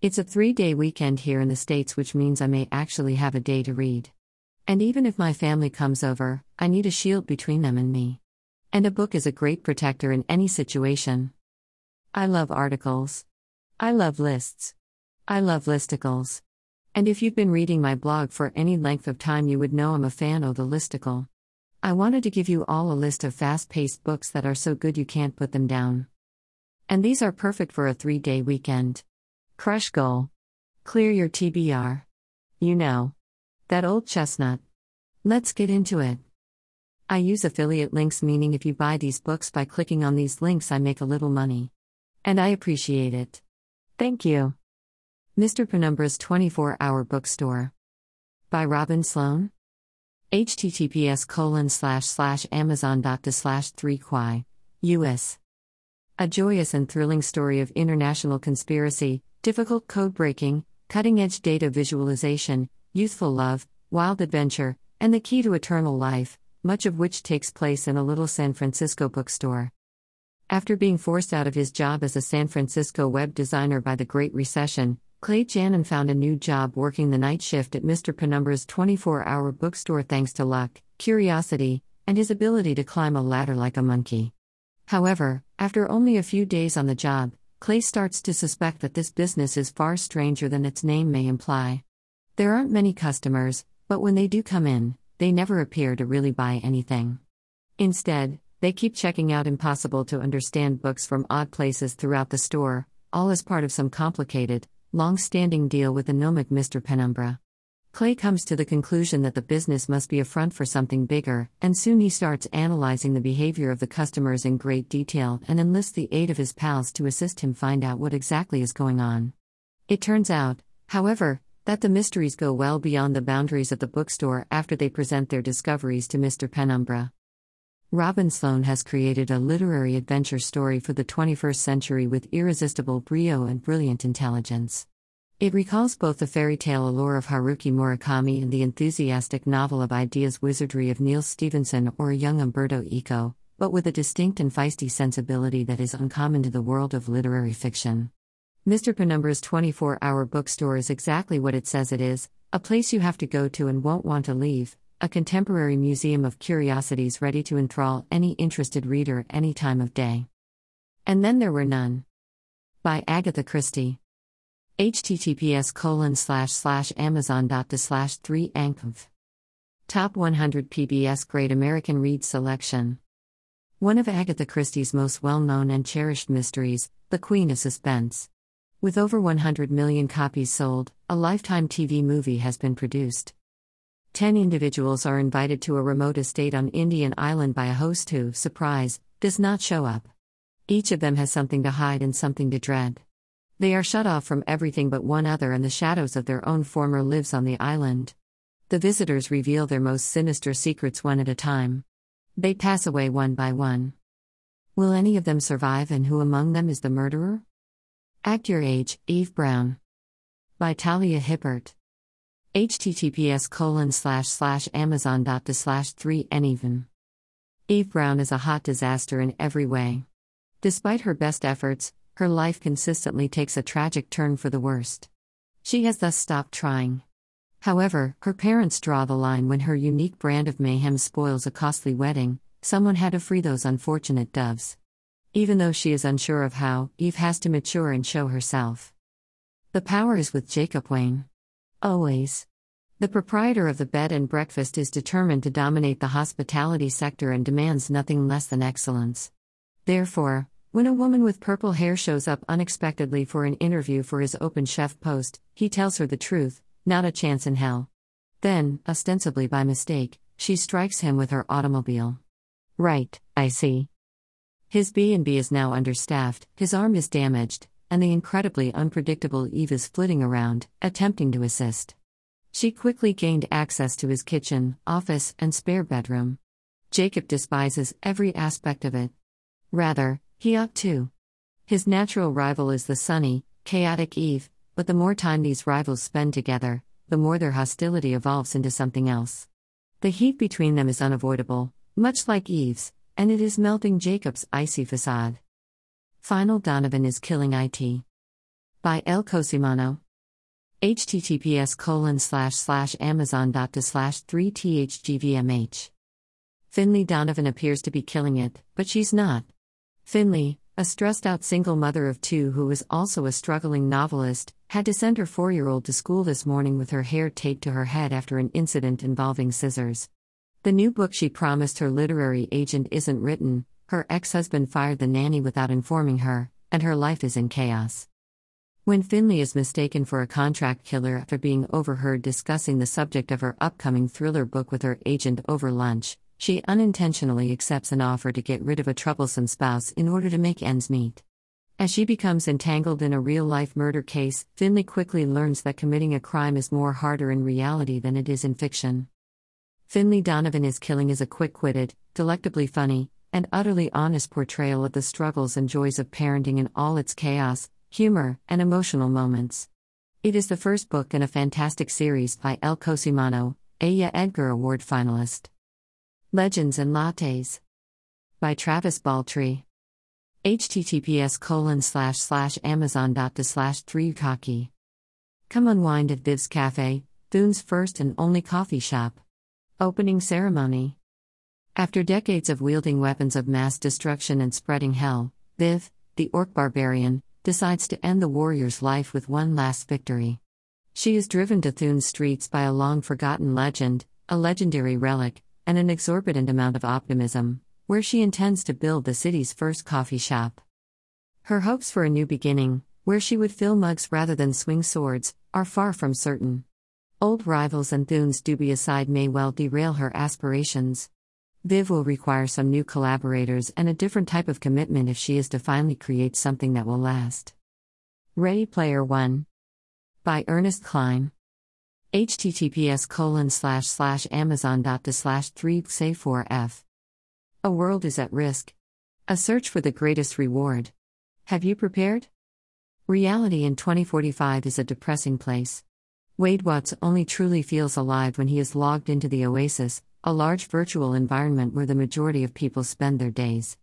It's a 3-day weekend here in the States, which means I may actually have a day to read. And even if my family comes over, I need a shield between them and me. And a book is a great protector in any situation. I love articles. I love lists. I love listicles. And if you've been reading my blog for any length of time, you would know I'm a fan of the listicle. I wanted to give you all a list of fast-paced books that are so good you can't put them down. And these are perfect for a 3-day weekend. Crush goal. Clear your TBR. You know. That old chestnut. Let's get into it. I use affiliate links, meaning if you buy these books by clicking on these links, I make a little money. And I appreciate it. Thank you. Mr. Penumbra's 24-Hour Bookstore. By Robin Sloan. https://amazon.de/3quai.us. A joyous and thrilling story of international conspiracy, difficult code-breaking, cutting-edge data visualization, youthful love, wild adventure, and the key to eternal life, much of which takes place in a little San Francisco bookstore. After being forced out of his job as a San Francisco web designer by the Great Recession, Clay Janin found a new job working the night shift at Mr. Penumbra's 24-hour bookstore thanks to luck, curiosity, and his ability to climb a ladder like a monkey. However, after only a few days on the job, Clay starts to suspect that this business is far stranger than its name may imply. There aren't many customers, but when they do come in, they never appear to really buy anything. Instead, they keep checking out impossible-to-understand books from odd places throughout the store, all as part of some complicated, long-standing deal with the gnomic Mr. Penumbra. Clay comes to the conclusion that the business must be a front for something bigger, and soon he starts analyzing the behavior of the customers in great detail and enlists the aid of his pals to assist him find out what exactly is going on. It turns out, however, that the mysteries go well beyond the boundaries of the bookstore after they present their discoveries to Mr. Penumbra. Robin Sloan has created a literary adventure story for the 21st century with irresistible brio and brilliant intelligence. It recalls both the fairy tale allure of Haruki Murakami and the enthusiastic novel of ideas wizardry of Neil Stevenson or young Umberto Eco, but with a distinct and feisty sensibility that is uncommon to the world of literary fiction. Mr. Penumbra's 24-hour bookstore is exactly what it says it is, a place you have to go to and won't want to leave, a contemporary museum of curiosities ready to enthrall any interested reader any time of day. And then there were none. By Agatha Christie. https://amazon.de/3ankhv. Top 100 PBS Great American Read Selection. One of Agatha Christie's most well-known and cherished mysteries, The Queen of Suspense. With over 100 million copies sold, a Lifetime TV movie has been produced. 10 individuals are invited to a remote estate on Indian Island by a host who, surprise, does not show up. Each of them has something to hide and something to dread. They are shut off from everything but one other and the shadows of their own former lives on the island. The visitors reveal their most sinister secrets one at a time. They pass away one by one. Will any of them survive, and who among them is the murderer? Act Your Age, Eve Brown. By Talia Hippert. https://amazon.de/3anevin. Eve Brown is a hot disaster in every way. Despite her best efforts, her life consistently takes a tragic turn for the worst. She has thus stopped trying. However, her parents draw the line when her unique brand of mayhem spoils a costly wedding. Someone had to free those unfortunate doves. Even though she is unsure of how, Eve has to mature and show herself. The power is with Jacob Wayne. Always. The proprietor of the bed and breakfast is determined to dominate the hospitality sector and demands nothing less than excellence. Therefore, when a woman with purple hair shows up unexpectedly for an interview for his open chef post, he tells her the truth, not a chance in hell. Then, ostensibly by mistake, she strikes him with her automobile. Right, I see. His B&B is now understaffed, his arm is damaged, and the incredibly unpredictable Eve is flitting around, attempting to assist. She quickly gained access to his kitchen, office, and spare bedroom. Jacob despises every aspect of it. Rather, he ought to. His natural rival is the sunny, chaotic Eve, but the more time these rivals spend together, the more their hostility evolves into something else. The heat between them is unavoidable, much like Eve's, and it is melting Jacob's icy facade. Finley Donovan is killing it. By Elle Cosimano. https://amazon.to/3thgvmh. Finley Donovan appears to be killing it, but she's not. Finley, a stressed-out single mother of two who is also a struggling novelist, had to send her 4-year-old to school this morning with her hair taped to her head after an incident involving scissors. The new book she promised her literary agent isn't written, her ex-husband fired the nanny without informing her, and her life is in chaos. When Finley is mistaken for a contract killer after being overheard discussing the subject of her upcoming thriller book with her agent over lunch, she unintentionally accepts an offer to get rid of a troublesome spouse in order to make ends meet. As she becomes entangled in a real-life murder case, Finley quickly learns that committing a crime is more harder in reality than it is in fiction. Finley Donovan is Killing is a quick-witted, delectably funny, and utterly honest portrayal of the struggles and joys of parenting in all its chaos, humor, and emotional moments. It is the first book in a fantastic series by Elle Cosimano, Aya Edgar Award finalist. Legends and Lattes. By Travis Baltree. https://amazon.to/3coffee. Come unwind at Viv's Cafe, Thune's first and only coffee shop. Opening ceremony. After decades of wielding weapons of mass destruction and spreading hell, Viv, the orc barbarian, decides to end the warrior's life with one last victory. She is driven to Thune's streets by a long-forgotten legend, a legendary relic, and an exorbitant amount of optimism, where she intends to build the city's first coffee shop. Her hopes for a new beginning, where she would fill mugs rather than swing swords, are far from certain. Old rivals and Thune's dubious side may well derail her aspirations. Viv will require some new collaborators and a different type of commitment if she is to finally create something that will last. Ready Player One. By Ernest Cline. https://amazon.to/3xe4f. A world is at risk. A search for the greatest reward. Have you prepared? Reality in 2045 is a depressing place. Wade Watts only truly feels alive when he is logged into the Oasis, a large virtual environment where the majority of people spend their days.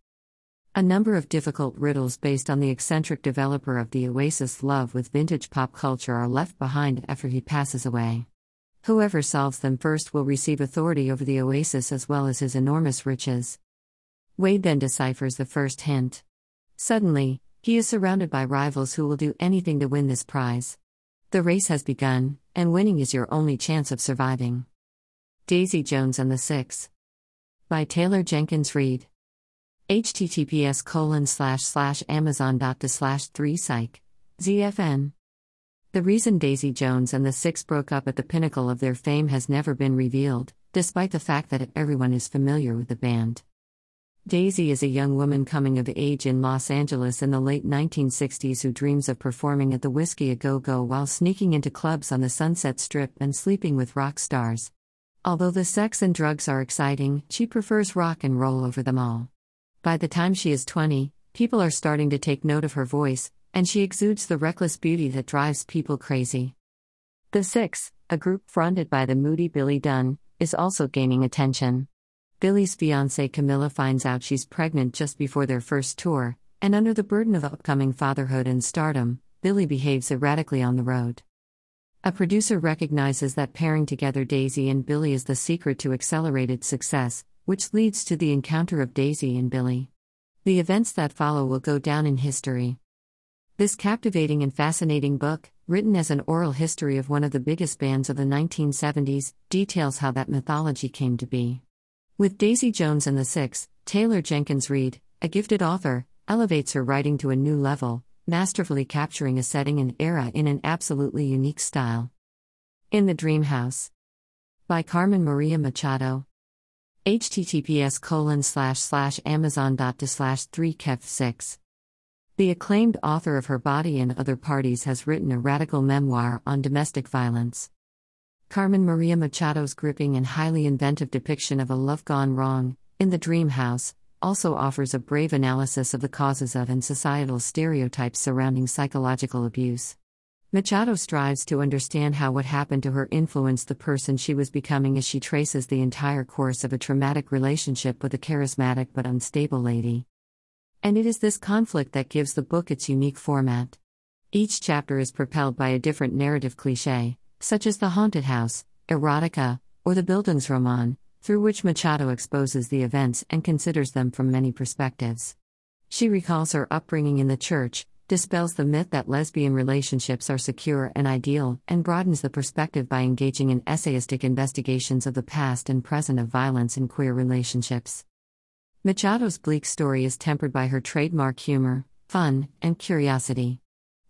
A number of difficult riddles based on the eccentric developer of the Oasis' love with vintage pop culture are left behind after he passes away. Whoever solves them first will receive authority over the Oasis as well as his enormous riches. Wade then deciphers the first hint. Suddenly, he is surrounded by rivals who will do anything to win this prize. The race has begun, and winning is your only chance of surviving. Daisy Jones and the Six. By Taylor Jenkins Reid. https://amazon.to/3psych.zfn. The reason Daisy Jones and the Six broke up at the pinnacle of their fame has never been revealed, despite the fact that everyone is familiar with the band. Daisy is a young woman coming of age in Los Angeles in the late 1960s who dreams of performing at the Whiskey A Go-Go while sneaking into clubs on the Sunset Strip and sleeping with rock stars. Although the sex and drugs are exciting, she prefers rock and roll over them all. By the time she is 20, people are starting to take note of her voice, and she exudes the reckless beauty that drives people crazy. The Six, a group fronted by the moody Billy Dunn, is also gaining attention. Billy's fiancée Camilla finds out she's pregnant just before their first tour, and under the burden of upcoming fatherhood and stardom, Billy behaves erratically on the road. A producer recognizes that pairing together Daisy and Billy is the secret to accelerated success, which leads to the encounter of Daisy and Billy. The events that follow will go down in history. This captivating and fascinating book, written as an oral history of one of the biggest bands of the 1970s, details how that mythology came to be. With Daisy Jones and the Six, Taylor Jenkins Reid, a gifted author, elevates her writing to a new level, masterfully capturing a setting and era in an absolutely unique style. In the Dream House. By Carmen Maria Machado. https://amazon.to/3kef6. The acclaimed author of Her Body and Other Parties has written a radical memoir on domestic violence. Carmen Maria Machado's gripping and highly inventive depiction of a love gone wrong, In the Dream House, also offers a brave analysis of the causes of and societal stereotypes surrounding psychological abuse. Machado strives to understand how what happened to her influenced the person she was becoming as she traces the entire course of a traumatic relationship with a charismatic but unstable lady. And it is this conflict that gives the book its unique format. Each chapter is propelled by a different narrative cliché, such as the haunted house, erotica, or the Bildungsroman, through which Machado exposes the events and considers them from many perspectives. She recalls her upbringing in the church, dispels the myth that lesbian relationships are secure and ideal, and broadens the perspective by engaging in essayistic investigations of the past and present of violence in queer relationships. Machado's bleak story is tempered by her trademark humor, fun, and curiosity.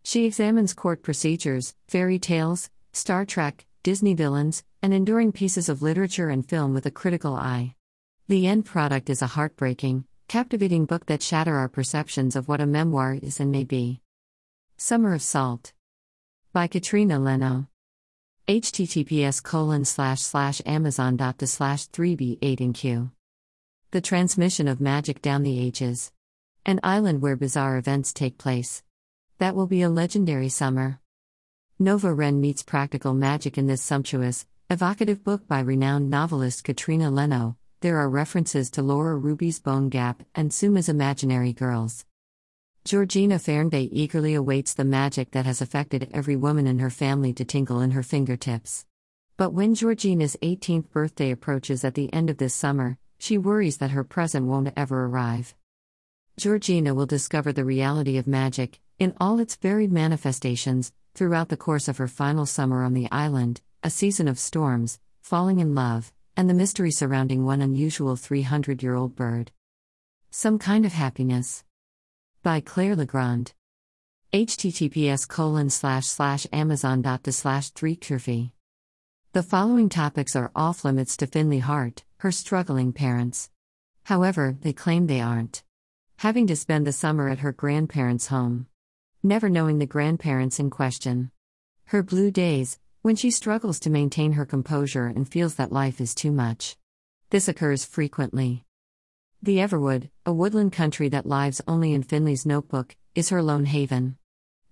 She examines court procedures, fairy tales, Star Trek, Disney villains, and enduring pieces of literature and film with a critical eye. The end product is a heartbreaking, captivating book that shatters our perceptions of what a memoir is and may be. Summer of Salt by Katrina Leno. https://amazon.de/3b8nq. The transmission of magic down the ages. An island where bizarre events take place. That will be a legendary summer. Nova Ren meets practical magic in this sumptuous, evocative book by renowned novelist Katrina Leno. There are references to Laura Ruby's Bone Gap and Suma's Imaginary Girls. Georgina Fairnbay eagerly awaits the magic that has affected every woman in her family to tingle in her fingertips. But when Georgina's 18th birthday approaches at the end of this summer, she worries that her present won't ever arrive. Georgina will discover the reality of magic, in all its varied manifestations, throughout the course of her final summer on the island, a season of storms, falling in love, and the mystery surrounding one unusual 300-year-old bird. Some Kind of Happiness by Claire Legrand. https://amazon.de/3curvy. The following topics are off-limits to Finley Hart, her struggling parents. However, they claim they aren't. Having to spend the summer at her grandparents' home. Never knowing the grandparents in question. Her blue days, when she struggles to maintain her composure and feels that life is too much. This occurs frequently. The Everwood, a woodland country that lives only in Finley's notebook, is her lone haven.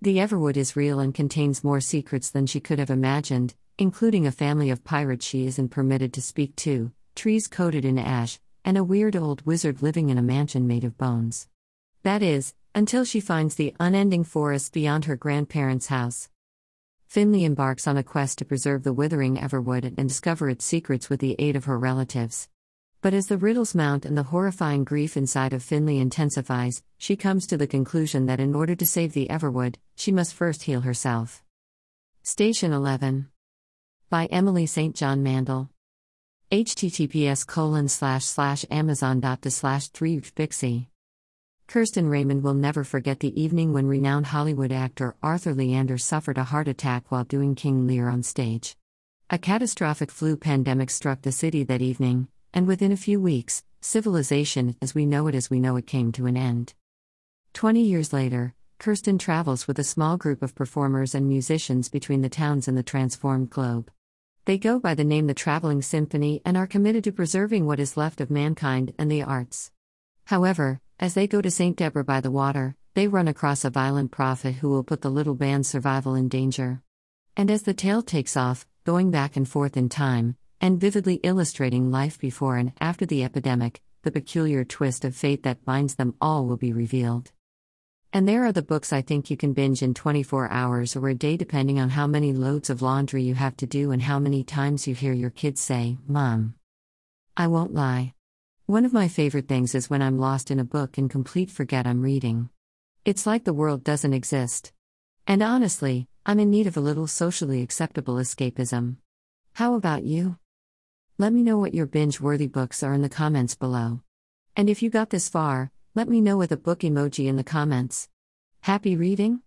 The Everwood is real and contains more secrets than she could have imagined, including a family of pirates she isn't permitted to speak to, trees coated in ash, and a weird old wizard living in a mansion made of bones. That is, until she finds the unending forest beyond her grandparents' house. Finley embarks on a quest to preserve the withering Everwood and discover its secrets with the aid of her relatives. But as the riddles mount and the horrifying grief inside of Finley intensifies, she comes to the conclusion that in order to save the Everwood, she must first heal herself. Station 11 by Emily St. John Mandel. https://amazon.de/3fixie. Kirsten Raymond will never forget the evening when renowned Hollywood actor Arthur Leander suffered a heart attack while doing King Lear on stage. A catastrophic flu pandemic struck the city that evening, and within a few weeks, civilization as we know it came to an end. 20 years later, Kirsten travels with a small group of performers and musicians between the towns in the transformed globe. They go by the name The Traveling Symphony and are committed to preserving what is left of mankind and the arts. However, as they go to St. Deborah by the water, they run across a violent prophet who will put the little band's survival in danger. And as the tale takes off, going back and forth in time, and vividly illustrating life before and after the epidemic, the peculiar twist of fate that binds them all will be revealed. And there are the books I think you can binge in 24 hours or a day, depending on how many loads of laundry you have to do and how many times you hear your kids say, "Mom." I won't lie. One of my favorite things is when I'm lost in a book and complete forget I'm reading. It's like the world doesn't exist. And honestly, I'm in need of a little socially acceptable escapism. How about you? Let me know what your binge-worthy books are in the comments below. And if you got this far, let me know with a book emoji in the comments. Happy reading!